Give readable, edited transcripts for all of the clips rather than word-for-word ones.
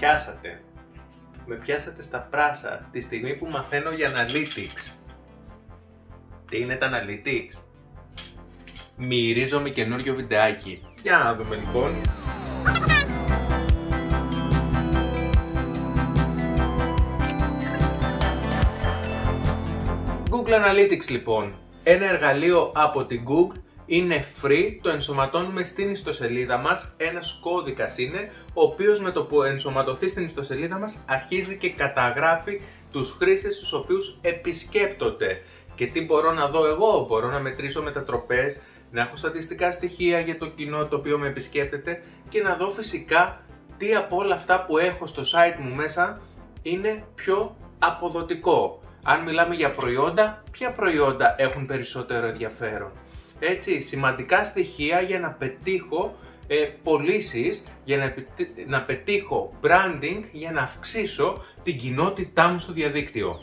πιάσατε. Με πιάσατε στα πράσα τη στιγμή που μαθαίνω για Analytics. Τι είναι τα Analytics? Μυρίζομαι καινούριο βιντεάκι. Για να δούμε λοιπόν. Google Analytics λοιπόν. Ένα εργαλείο από την Google. Είναι free, το ενσωματώνουμε στην ιστοσελίδα μας, ένας κώδικας είναι, ο οποίος με το που ενσωματωθεί στην ιστοσελίδα μας αρχίζει και καταγράφει τους χρήστες τους οποίους επισκέπτονται. Και τι μπορώ να δω εγώ? Μπορώ να μετρήσω μετατροπές, να έχω στατιστικά στοιχεία για το κοινό το οποίο με επισκέπτεται και να δω φυσικά τι από όλα αυτά που έχω στο site μου μέσα είναι πιο αποδοτικό. Αν μιλάμε για προϊόντα, ποια προϊόντα έχουν περισσότερο ενδιαφέρον? Έτσι, σημαντικά στοιχεία για να πετύχω πωλήσεις, για να πετύχω branding, για να αυξήσω την κοινότητά μου στο διαδίκτυο.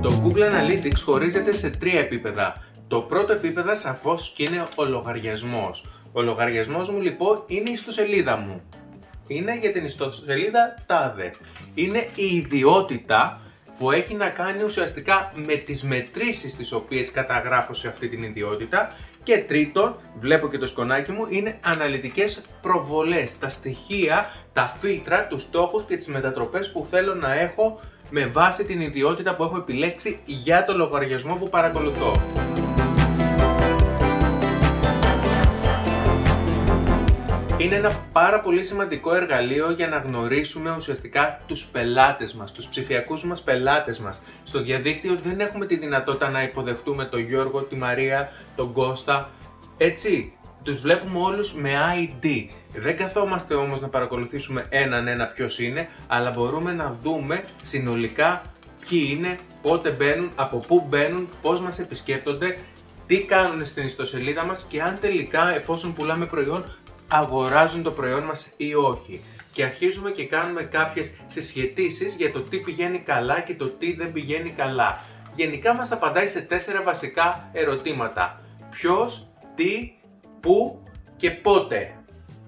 Το Google Analytics χωρίζεται σε τρία επίπεδα. Το πρώτο επίπεδο σαφώς και είναι ο λογαριασμός. Ο λογαριασμός μου λοιπόν είναι η ιστοσελίδα μου. Είναι για την ιστοσελίδα TAD. Είναι η ιδιότητα που έχει να κάνει ουσιαστικά με τις μετρήσεις τις οποίες καταγράφω σε αυτή την ιδιότητα. Και τρίτον, βλέπω και το σκονάκι μου, είναι αναλυτικές προβολές, τα στοιχεία, τα φίλτρα, τους στόχους και τις μετατροπές που θέλω να έχω με βάση την ιδιότητα που έχω επιλέξει για το λογαριασμό που παρακολουθώ. Είναι ένα πάρα πολύ σημαντικό εργαλείο για να γνωρίσουμε ουσιαστικά τους πελάτες μας, τους ψηφιακούς μας πελάτες μας. Στο διαδίκτυο δεν έχουμε τη δυνατότητα να υποδεχτούμε τον Γιώργο, τη Μαρία, τον Κώστα, έτσι. Τους βλέπουμε όλους με ID. Δεν καθόμαστε όμως να παρακολουθήσουμε έναν ένα ποιος είναι, αλλά μπορούμε να δούμε συνολικά ποιοι είναι, πότε μπαίνουν, από πού μπαίνουν, πώς μας επισκέπτονται, τι κάνουν στην ιστοσελίδα μας και αν τελικά, εφόσον πουλάμε προϊόν, αγοράζουν το προϊόν μας ή όχι. Και αρχίζουμε και κάνουμε κάποιες συσχετήσεις για το τι πηγαίνει καλά και το τι δεν πηγαίνει καλά. Γενικά μας απαντάει σε 4 βασικά ερωτήματα. Ποιος, τι, πού και πότε.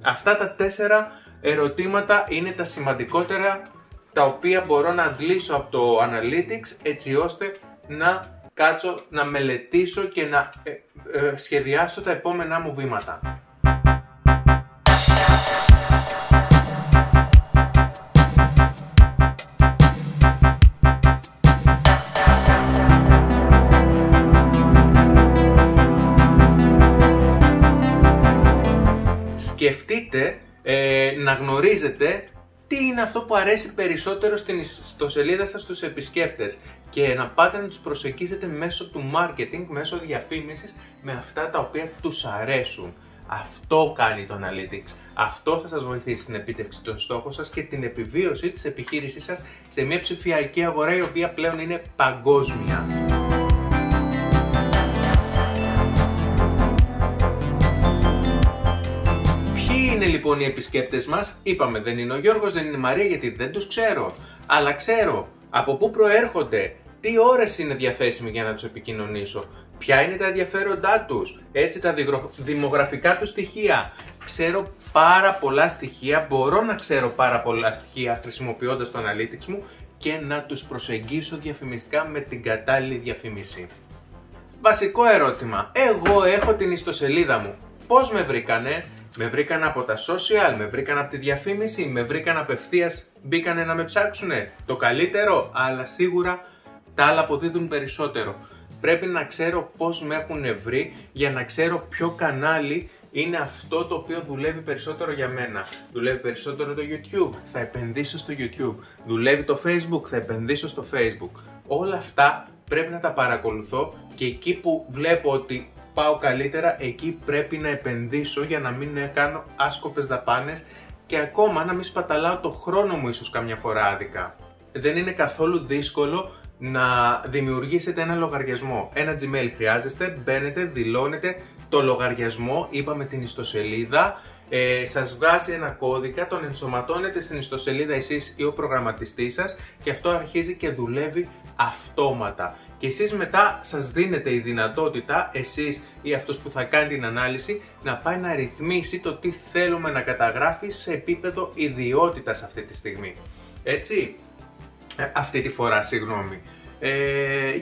Αυτά τα 4 ερωτήματα είναι τα σημαντικότερα τα οποία μπορώ να αντλήσω από το Analytics, έτσι ώστε να κάτσω, να μελετήσω και να σχεδιάσω τα επόμενά μου βήματα. Σκεφτείτε να γνωρίζετε τι είναι αυτό που αρέσει περισσότερο στην ιστοσελίδα σας στους επισκέπτες και να πάτε να τους προσεγγίσετε μέσω του marketing, μέσω διαφήμισης με αυτά τα οποία τους αρέσουν. Αυτό κάνει το Analytics. Αυτό θα σας βοηθήσει στην επίτευξη των στόχων σας και την επιβίωση της επιχείρησής σας σε μια ψηφιακή αγορά η οποία πλέον είναι παγκόσμια. Είναι λοιπόν οι επισκέπτες μας, είπαμε δεν είναι ο Γιώργος, δεν είναι η Μαρία γιατί δεν τους ξέρω, αλλά ξέρω από πού προέρχονται, τι ώρες είναι διαθέσιμοι για να τους επικοινωνήσω, ποια είναι τα ενδιαφέροντά τους, έτσι τα δημογραφικά τους στοιχεία. Ξέρω πάρα πολλά στοιχεία, μπορώ να ξέρω πάρα πολλά στοιχεία χρησιμοποιώντας το Analytics μου και να τους προσεγγίσω διαφημιστικά με την κατάλληλη διαφήμιση. Βασικό ερώτημα, εγώ έχω την ιστοσελίδα μου, πώς με βρήκανε? Με βρήκαν από τα social, με βρήκαν από τη διαφήμιση, με βρήκαν απευθείας, μπήκανε να με ψάξουνε. Το καλύτερο, αλλά σίγουρα τα άλλα αποδίδουν περισσότερο. Πρέπει να ξέρω πώς με έχουν βρει για να ξέρω ποιο κανάλι είναι αυτό το οποίο δουλεύει περισσότερο για μένα. Δουλεύει περισσότερο το YouTube, θα επενδύσω στο YouTube. Δουλεύει το Facebook, θα επενδύσω στο Facebook. Όλα αυτά πρέπει να τα παρακολουθώ και εκεί που βλέπω ότι πάω καλύτερα, εκεί πρέπει να επενδύσω για να μην κάνω άσκοπες δαπάνες και ακόμα να μην σπαταλάω το χρόνο μου ίσως καμιά φορά άδικα. Δεν είναι καθόλου δύσκολο να δημιουργήσετε ένα λογαριασμό. Ένα Gmail χρειάζεστε, μπαίνετε, δηλώνετε το λογαριασμό, είπαμε την ιστοσελίδα, σας βγάζει ένα κώδικα, τον ενσωματώνετε στην ιστοσελίδα εσείς ή ο προγραμματιστής σας και αυτό αρχίζει και δουλεύει αυτόματα. Και εσείς μετά σας δίνετε η δυνατότητα, εσείς ή αυτός που θα κάνει την ανάλυση, να πάει να ρυθμίσει το τι θέλουμε να καταγράφει σε επίπεδο ιδιότητας αυτή τη στιγμή. Έτσι, αυτή τη φορά, συγγνώμη.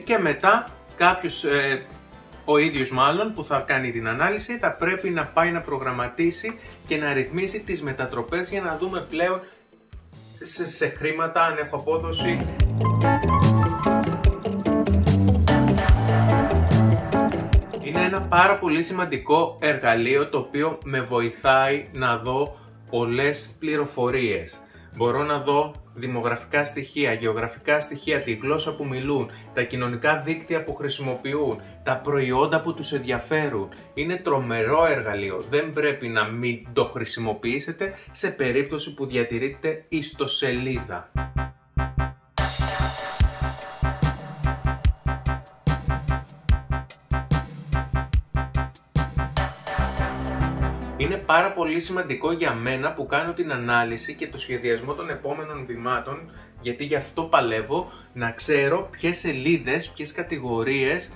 Και μετά κάποιος, ο ίδιος μάλλον που θα κάνει την ανάλυση, θα πρέπει να πάει να προγραμματίσει και να ρυθμίσει τις μετατροπές για να δούμε πλέον σε χρήματα αν έχω απόδοση. Είναι ένα πάρα πολύ σημαντικό εργαλείο το οποίο με βοηθάει να δω πολλές πληροφορίες. Μπορώ να δω δημογραφικά στοιχεία, γεωγραφικά στοιχεία, τη γλώσσα που μιλούν, τα κοινωνικά δίκτυα που χρησιμοποιούν, τα προϊόντα που τους ενδιαφέρουν. Είναι τρομερό εργαλείο, δεν πρέπει να μην το χρησιμοποιήσετε σε περίπτωση που διατηρείτε ιστοσελίδα. Είναι πάρα πολύ σημαντικό για μένα που κάνω την ανάλυση και το σχεδιασμό των επόμενων βημάτων, γιατί γι' αυτό παλεύω, να ξέρω ποιες σελίδες, ποιες κατηγορίες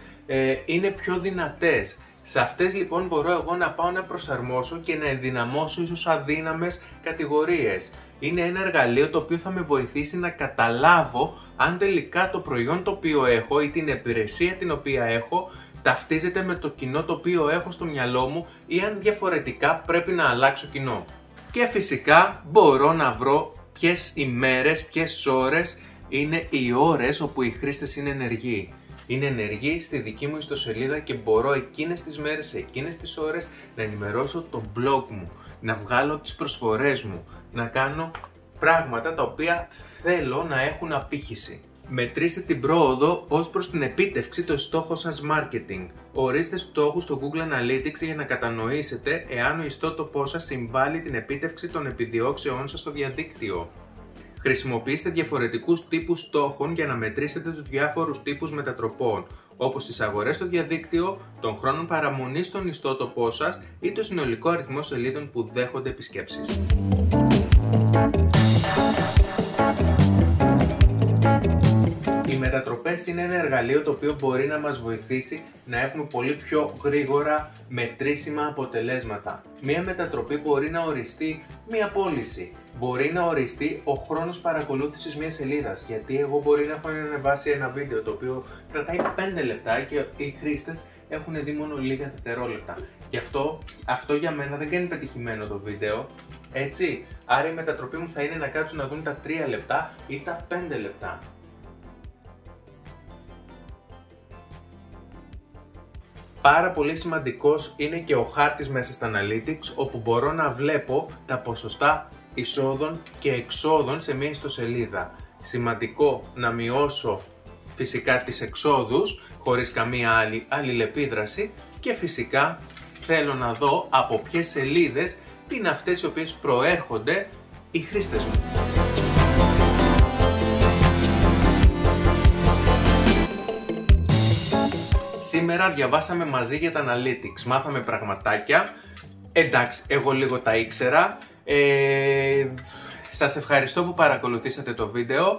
είναι πιο δυνατές. Σε αυτές λοιπόν μπορώ εγώ να πάω να προσαρμόσω και να ενδυναμώσω ίσως αδύναμες κατηγορίες. Είναι ένα εργαλείο το οποίο θα με βοηθήσει να καταλάβω αν τελικά το προϊόν το οποίο έχω ή την υπηρεσία την οποία έχω ταυτίζεται με το κοινό το οποίο έχω στο μυαλό μου ή αν διαφορετικά πρέπει να αλλάξω κοινό. Και φυσικά μπορώ να βρω ποιες ημέρες, ποιες ώρες είναι οι ώρες όπου οι χρήστες είναι ενεργοί. Είναι ενεργοί στη δική μου ιστοσελίδα και μπορώ εκείνες τις μέρες, εκείνες τις ώρες να ενημερώσω το blog μου, να βγάλω τις προσφορές μου, να κάνω πράγματα τα οποία θέλω να έχουν απήχηση. Μετρήστε την πρόοδο ως προς την επίτευξη των στόχων σας marketing. Ορίστε στόχους στο Google Analytics για να κατανοήσετε εάν ο ιστότοπός σας συμβάλλει την επίτευξη των επιδιώξεών σας στο διαδίκτυο. Χρησιμοποιήστε διαφορετικούς τύπους στόχων για να μετρήσετε τους διάφορους τύπους μετατροπών, όπως τις αγορές στο διαδίκτυο, τον χρόνο παραμονής στον ιστότοπό σας ή το συνολικό αριθμό σελίδων που δέχονται επισκέψεις. Οι μετατροπές είναι ένα εργαλείο το οποίο μπορεί να μας βοηθήσει να έχουμε πολύ πιο γρήγορα μετρήσιμα αποτελέσματα. Μία μετατροπή μπορεί να οριστεί μία πώληση, μπορεί να οριστεί ο χρόνος παρακολούθησης μιας σελίδας, γιατί εγώ μπορεί να έχω ανεβάσει ένα βίντεο το οποίο κρατάει 5 λεπτά και οι χρήστες έχουν δει μόνο λίγα δευτερόλεπτα. Γι' αυτό για μένα δεν κάνει πετυχημένο το βίντεο, έτσι. Άρα η μετατροπή μου θα είναι να κάτσουν να δουν τα 3 λεπτά ή τα 5 λεπτά. Πάρα πολύ σημαντικός είναι και ο χάρτης μέσα στα Analytics, όπου μπορώ να βλέπω τα ποσοστά εισόδων και εξόδων σε μια ιστοσελίδα. Σημαντικό να μειώσω φυσικά τις εξόδους χωρίς καμία άλλη αλληλεπίδραση και φυσικά θέλω να δω από ποιες σελίδες είναι αυτές οι οποίες προέρχονται οι χρήστες μου. Σήμερα διαβάσαμε μαζί για τα Analytics, μάθαμε πραγματάκια, εντάξει εγώ λίγο τα ήξερα, σας ευχαριστώ που παρακολουθήσατε το βίντεο,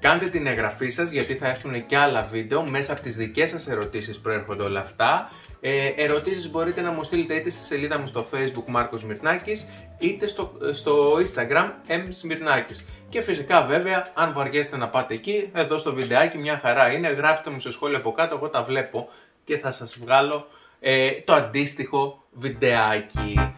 κάντε την εγγραφή σας γιατί θα έρθουν και άλλα βίντεο, μέσα από τις δικές σας ερωτήσεις προέρχονται όλα αυτά. Ερωτήσεις μπορείτε να μου στείλετε είτε στη σελίδα μου στο Facebook Μάρκος Σμυρνάκης είτε στο Instagram Σμυρνάκης. Και φυσικά βέβαια αν βαριέστε να πάτε εκεί, εδώ στο βιντεάκι μια χαρά είναι, γράψτε μου σε σχόλια από κάτω, εγώ τα βλέπω και θα σας βγάλω το αντίστοιχο βιντεάκι.